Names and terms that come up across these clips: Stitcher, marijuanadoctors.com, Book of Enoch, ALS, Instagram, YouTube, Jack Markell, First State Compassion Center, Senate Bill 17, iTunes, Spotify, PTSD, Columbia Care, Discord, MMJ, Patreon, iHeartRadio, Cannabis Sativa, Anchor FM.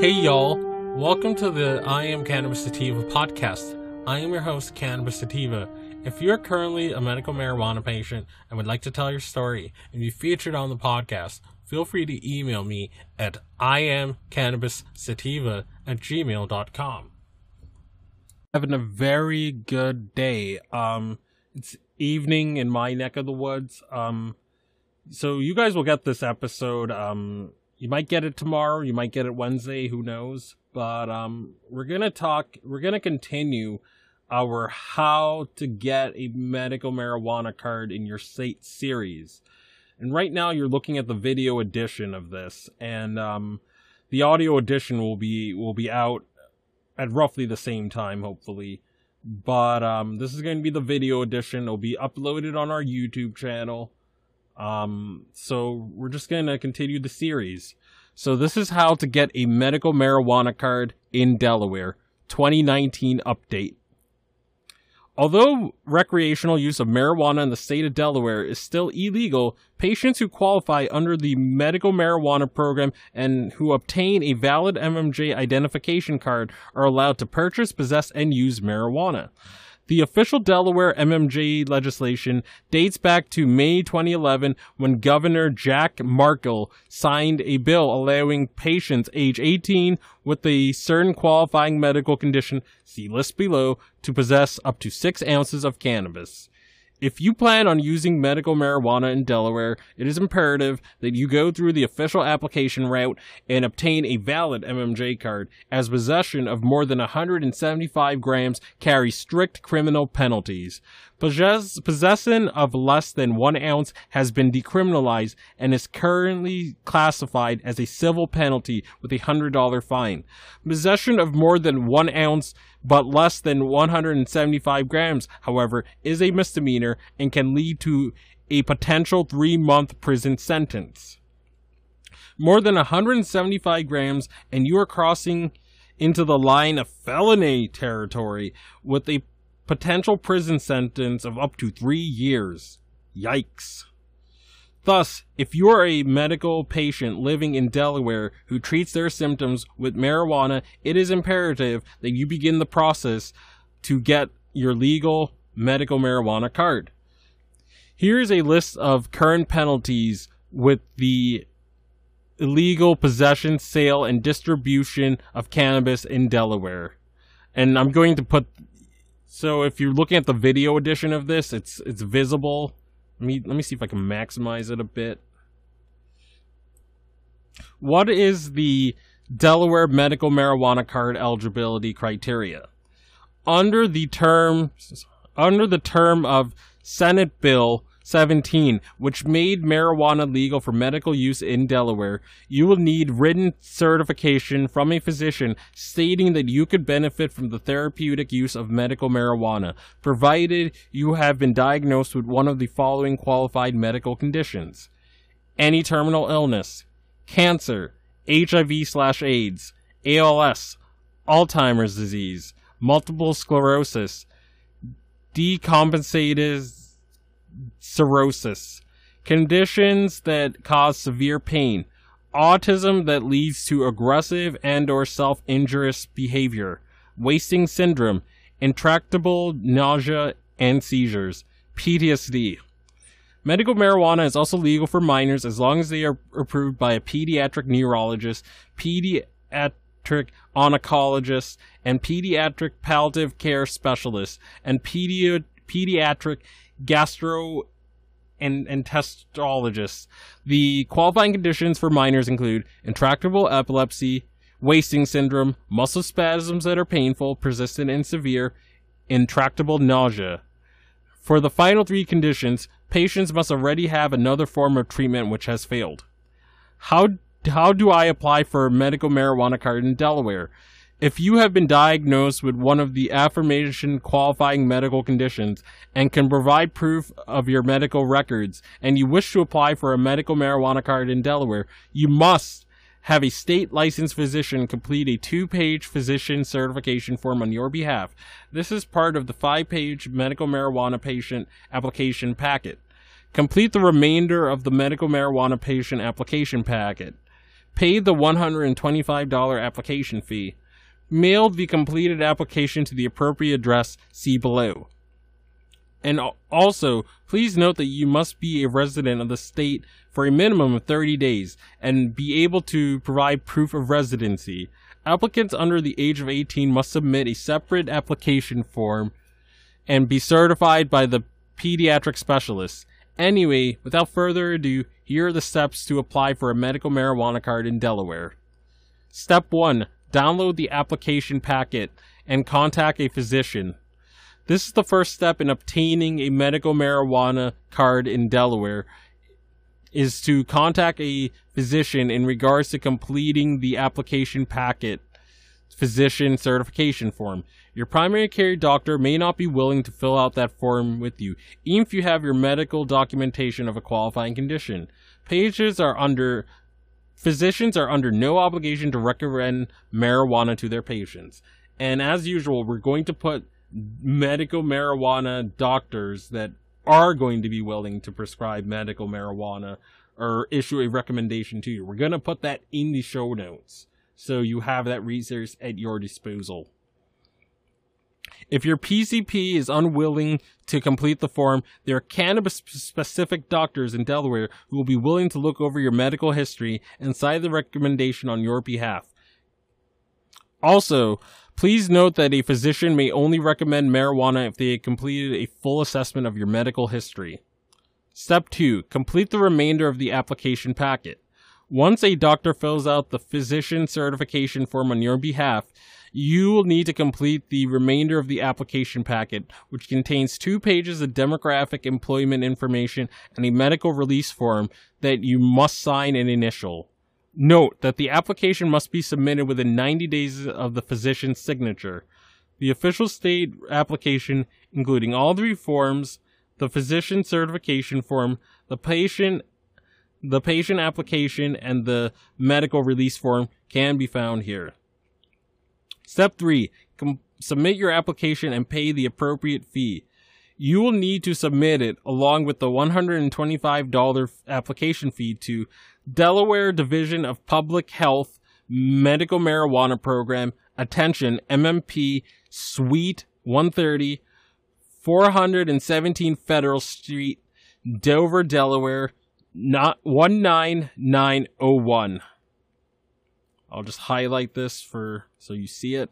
Hey y'all, welcome to the I Am Cannabis Sativa podcast. I am your host, Cannabis Sativa. If you're currently a medical marijuana patient and would like to tell your story and be featured on the podcast, feel free to email me at iamcannabissativa@gmail.com. Having a very good day. It's evening in my neck of the woods. So you guys will get this episode. You might get it tomorrow. You might get it Wednesday. Who knows? But we're going to continue our how to get a medical marijuana card in your state series. And right now you're looking at the video edition of this, and the audio edition will be out at roughly the same time, hopefully. But this is going to be the video edition. It'll be uploaded on our YouTube channel. So we're just going to continue the series. So this is how to get a medical marijuana card in Delaware, 2019 update. Although recreational use of marijuana in the state of Delaware is still illegal, patients who qualify under the medical marijuana program and who obtain a valid MMJ identification card are allowed to purchase, possess, and use marijuana. The official Delaware MMJ legislation dates back to May 2011 when Governor Jack Markell signed a bill allowing patients age 18 with a certain qualifying medical condition, see list below, to possess up to 6 ounces of cannabis. If you plan on using medical marijuana in Delaware, it is imperative that you go through the official application route and obtain a valid MMJ card, as possession of more than 175 grams carries strict criminal penalties. Possession of less than 1 ounce has been decriminalized and is currently classified as a civil penalty with a $100 fine. Possession of more than 1 ounce but less than 175 grams, however, is a misdemeanor and can lead to a potential 3-month prison sentence. More than 175 grams and you are crossing into the line of felony territory with a potential prison sentence of up to 3 years. Yikes. Thus, if you are a medical patient living in Delaware who treats their symptoms with marijuana, it is imperative that you begin the process to get your legal medical marijuana card. Here is a list of current penalties with the illegal possession, sale, and distribution of cannabis in Delaware. And I'm going to put... So if you're looking at the video edition of this, it's visible. Let me see if I can maximize it a bit. What is the Delaware medical marijuana card eligibility criteria? Under the term of Senate Bill 17, which made marijuana legal for medical use in Delaware, you will need written certification from a physician stating that you could benefit from the therapeutic use of medical marijuana, provided you have been diagnosed with one of the following qualified medical conditions: any terminal illness, cancer, HIV/AIDS, ALS, Alzheimer's disease, multiple sclerosis, decompensated cirrhosis, conditions that cause severe pain, autism that leads to aggressive and or self-injurious behavior, wasting syndrome, intractable nausea and seizures, PTSD. Medical marijuana is also legal for minors as long as they are approved by a pediatric neurologist, pediatric oncologist, and pediatric palliative care specialist, and pediatric gastro and gastroenterologists. The qualifying conditions for minors include intractable epilepsy, wasting syndrome, muscle spasms that are painful, persistent, and severe, intractable nausea. For the final 3 conditions, patients must already have another form of treatment which has failed. How do I apply for a medical marijuana card in Delaware? If you have been diagnosed with one of the aforementioned qualifying medical conditions and can provide proof of your medical records and you wish to apply for a medical marijuana card in Delaware, you must have a state licensed physician complete a 2-page physician certification form on your behalf. This is part of the 5-page medical marijuana patient application packet. Complete the remainder of the medical marijuana patient application packet. paid the $125 application fee, mailed the completed application to the appropriate address, see below. And also, please note that you must be a resident of the state for a minimum of 30 days and be able to provide proof of residency. Applicants under the age of 18 must submit a separate application form and be certified by the pediatric specialist. Anyway, without further ado, here are the steps to apply for a medical marijuana card in Delaware. Step 1. Download the application packet and contact a physician. This is the first step in obtaining a medical marijuana card in Delaware, is to contact a physician in regards to completing the application packet physician certification form. Your primary care doctor may not be willing to fill out that form with you, even if you have your medical documentation of a qualifying condition. Physicians are under no obligation to recommend marijuana to their patients. And as usual, we're going to put medical marijuana doctors that are going to be willing to prescribe medical marijuana or issue a recommendation to you. We're going to put that in the show notes so you have that resource at your disposal. If your PCP is unwilling to complete the form, there are cannabis-specific doctors in Delaware who will be willing to look over your medical history and cite the recommendation on your behalf. Also, please note that a physician may only recommend marijuana if they have completed a full assessment of your medical history. Step 2. Complete the remainder of the application packet. Once a doctor fills out the physician certification form on your behalf, you will need to complete the remainder of the application packet, which contains 2 pages of demographic employment information and a medical release form that you must sign and initial. Note that the application must be submitted within 90 days of the physician's signature. The official state application, including all 3 forms, the physician certification form, the patient application, and the medical release form can be found here. Step 3. Submit your application and pay the appropriate fee. You will need to submit it along with the $125 application fee to Delaware Division of Public Health Medical Marijuana Program, attention, MMP, Suite 130, 417 Federal Street, Dover, Delaware, 19901. I'll just highlight this so you see it.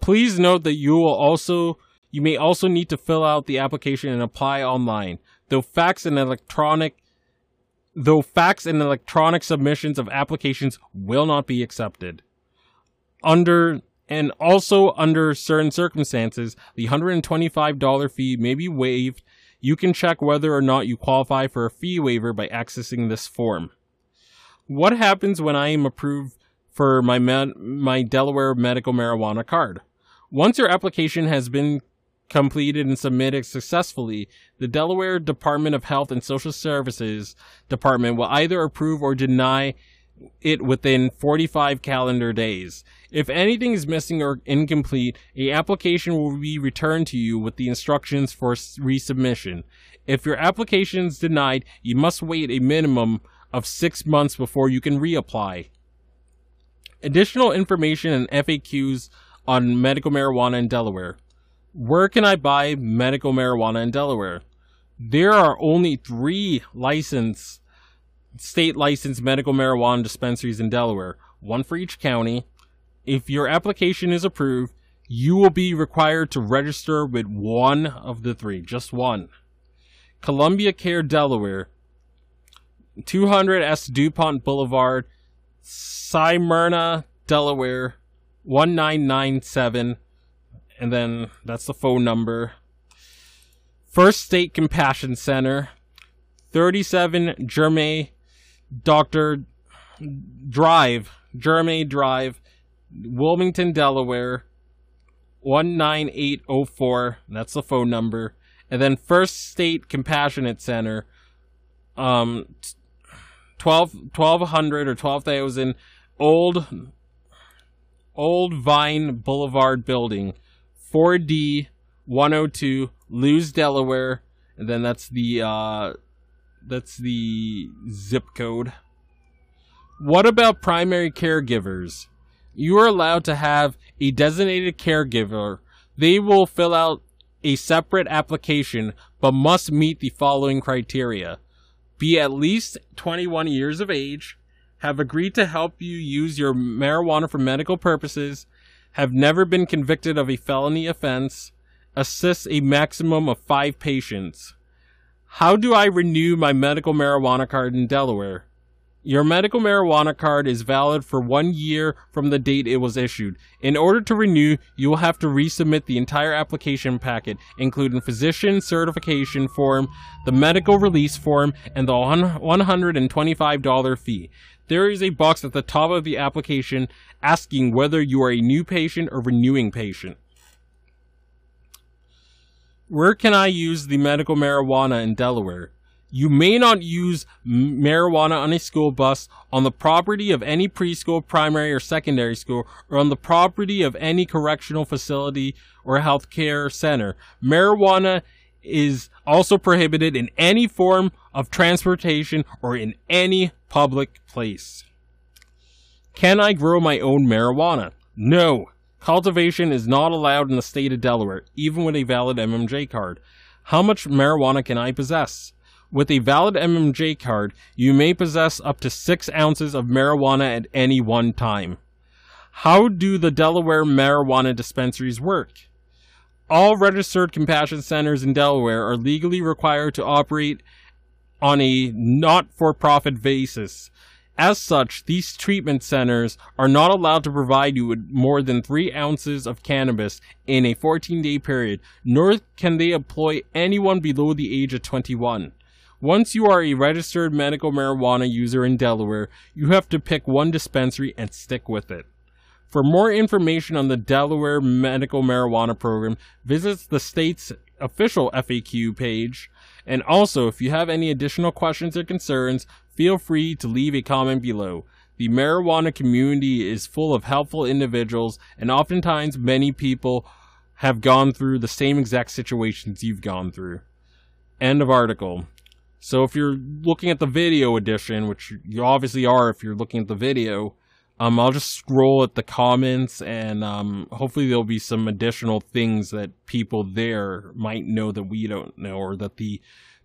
Please note that you may also need to fill out the application and apply online. Though fax and electronic submissions of applications will not be accepted. Under certain circumstances, the $125 fee may be waived. You can check whether or not you qualify for a fee waiver by accessing this form. What happens when I am approved for my Delaware medical marijuana card? Once your application has been completed and submitted successfully, the Delaware Department of Health and Social Services Department will either approve or deny it within 45 calendar days. If anything is missing or incomplete, an application will be returned to you with the instructions for resubmission. If your application is denied, you must wait a minimum of 6 months before you can reapply. Additional information and FAQs on medical marijuana in Delaware. Where can I buy medical marijuana in Delaware? There are only 3 state-licensed medical marijuana dispensaries in Delaware, 1 for each county. If your application is approved, you will be required to register with 1 of the 3, just 1. Columbia Care, Delaware, 200 S. DuPont Boulevard, Smyrna, Delaware, 1997. And then that's the phone number. First State Compassion Center, 37 Germain Drive, Wilmington, Delaware, 19804. That's the phone number. And then First State Compassionate Center, 1200 or 12,000 Old Vine Boulevard building, 4D 102, Lewes, Delaware, and then that's the zip code. What about primary caregivers? You are allowed to have a designated caregiver. They will fill out a separate application, but must meet the following criteria. Be at least 21 years of age, have agreed to help you use your marijuana for medical purposes, have never been convicted of a felony offense, assist a maximum of 5 patients. How do I renew my medical marijuana card in Delaware? Your medical marijuana card is valid for 1 year from the date it was issued. In order to renew, you will have to resubmit the entire application packet, including physician certification form, the medical release form, and the $125 fee. There is a box at the top of the application asking whether you are a new patient or renewing patient. Where can I use the medical marijuana in Delaware? You may not use marijuana on a school bus, on the property of any preschool, primary, or secondary school, or on the property of any correctional facility or healthcare center. Marijuana is also prohibited in any form of transportation or in any public place. Can I grow my own marijuana? No. Cultivation is not allowed in the state of Delaware, even with a valid MMJ card. How much marijuana can I possess? With a valid MMJ card, you may possess up to 6 ounces of marijuana at any one time. How do the Delaware marijuana dispensaries work? All registered compassion centers in Delaware are legally required to operate on a not-for-profit basis. As such, these treatment centers are not allowed to provide you with more than 3 ounces of cannabis in a 14-day period, nor can they employ anyone below the age of 21. Once you are a registered medical marijuana user in Delaware, you have to pick one dispensary and stick with it. For more information on the Delaware medical marijuana program, visit the state's official FAQ page. And also, if you have any additional questions or concerns, feel free to leave a comment below. The marijuana community is full of helpful individuals, and oftentimes many people have gone through the same exact situations you've gone through. End of article. So if you're looking at the video edition, which you obviously are if you're looking at the video, I'll just scroll at the comments, and hopefully there'll be some additional things that people there might know that we don't know, or that the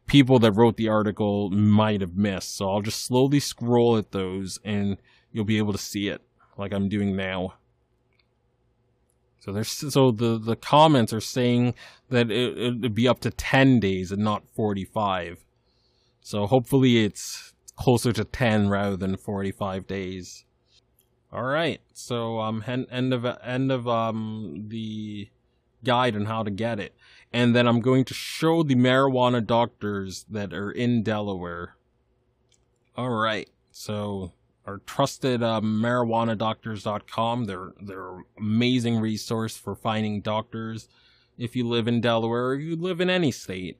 people that wrote the article might have missed. So I'll just slowly scroll at those, and you'll be able to see it like I'm doing now. So the comments are saying that it'd be up to 10 days and not 45. So hopefully it's closer to 10 rather than 45 days. All right. So end of the guide on how to get it, and then I'm going to show the marijuana doctors that are in Delaware. All right. So our trusted marijuanadoctors.com. They're an amazing resource for finding doctors if you live in Delaware or you live in any state.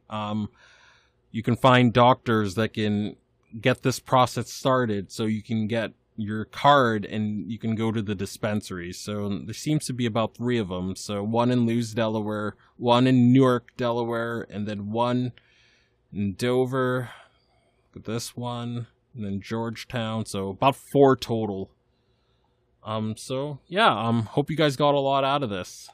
You can find doctors that can get this process started, so you can get your card and you can go to the dispensary. So there seems to be about 3 of them. So one in Lewes, Delaware, one in Newark, Delaware, and then one in Dover. Look at this one, and then Georgetown. So about 4 total. So yeah, hope you guys got a lot out of this.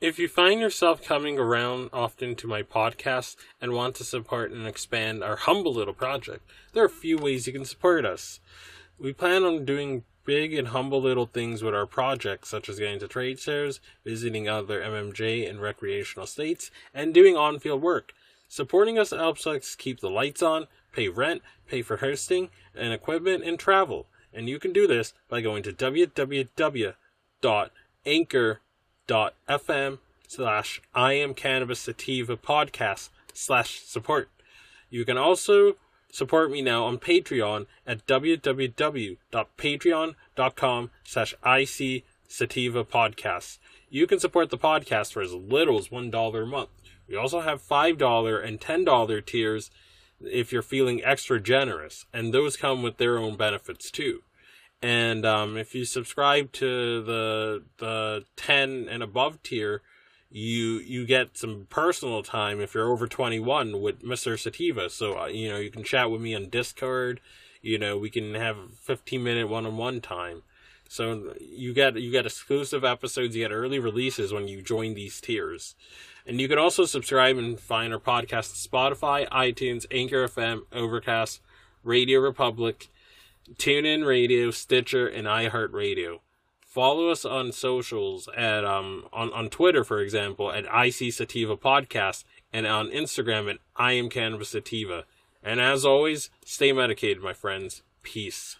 If you find yourself coming around often to my podcast and want to support and expand our humble little project, there are a few ways you can support us. We plan on doing big and humble little things with our projects, such as going to trade shows, visiting other MMJ and recreational states, and doing on-field work. Supporting us helps us keep the lights on, pay rent, pay for hosting and equipment, and travel. And you can do this by going to anchor.fm/IamCannabisSativaPodcast/support. You can also support me now on Patreon at www.patreon.com/ICSativaPodcast. You can support the podcast for as little as $1 a month. We also have $5 and $10 tiers if you're feeling extra generous, and those come with their own benefits too. And if you subscribe to the 10 and above tier, you get some personal time if you're over 21 with Mr. Sativa. So you know, you can chat with me on Discord, You know, we can have 15-minute one-on-one time. So you got exclusive episodes, you got early releases when you join these tiers. And you can also subscribe and find our podcast on Spotify, iTunes, Anchor FM, Overcast, Radio Republic, TuneIn Radio, Stitcher, and iHeartRadio. Follow us on socials at on Twitter, for example, at IC Sativa Podcast, and on Instagram at I Am Cannabis Sativa. And as always, stay medicated, my friends. Peace.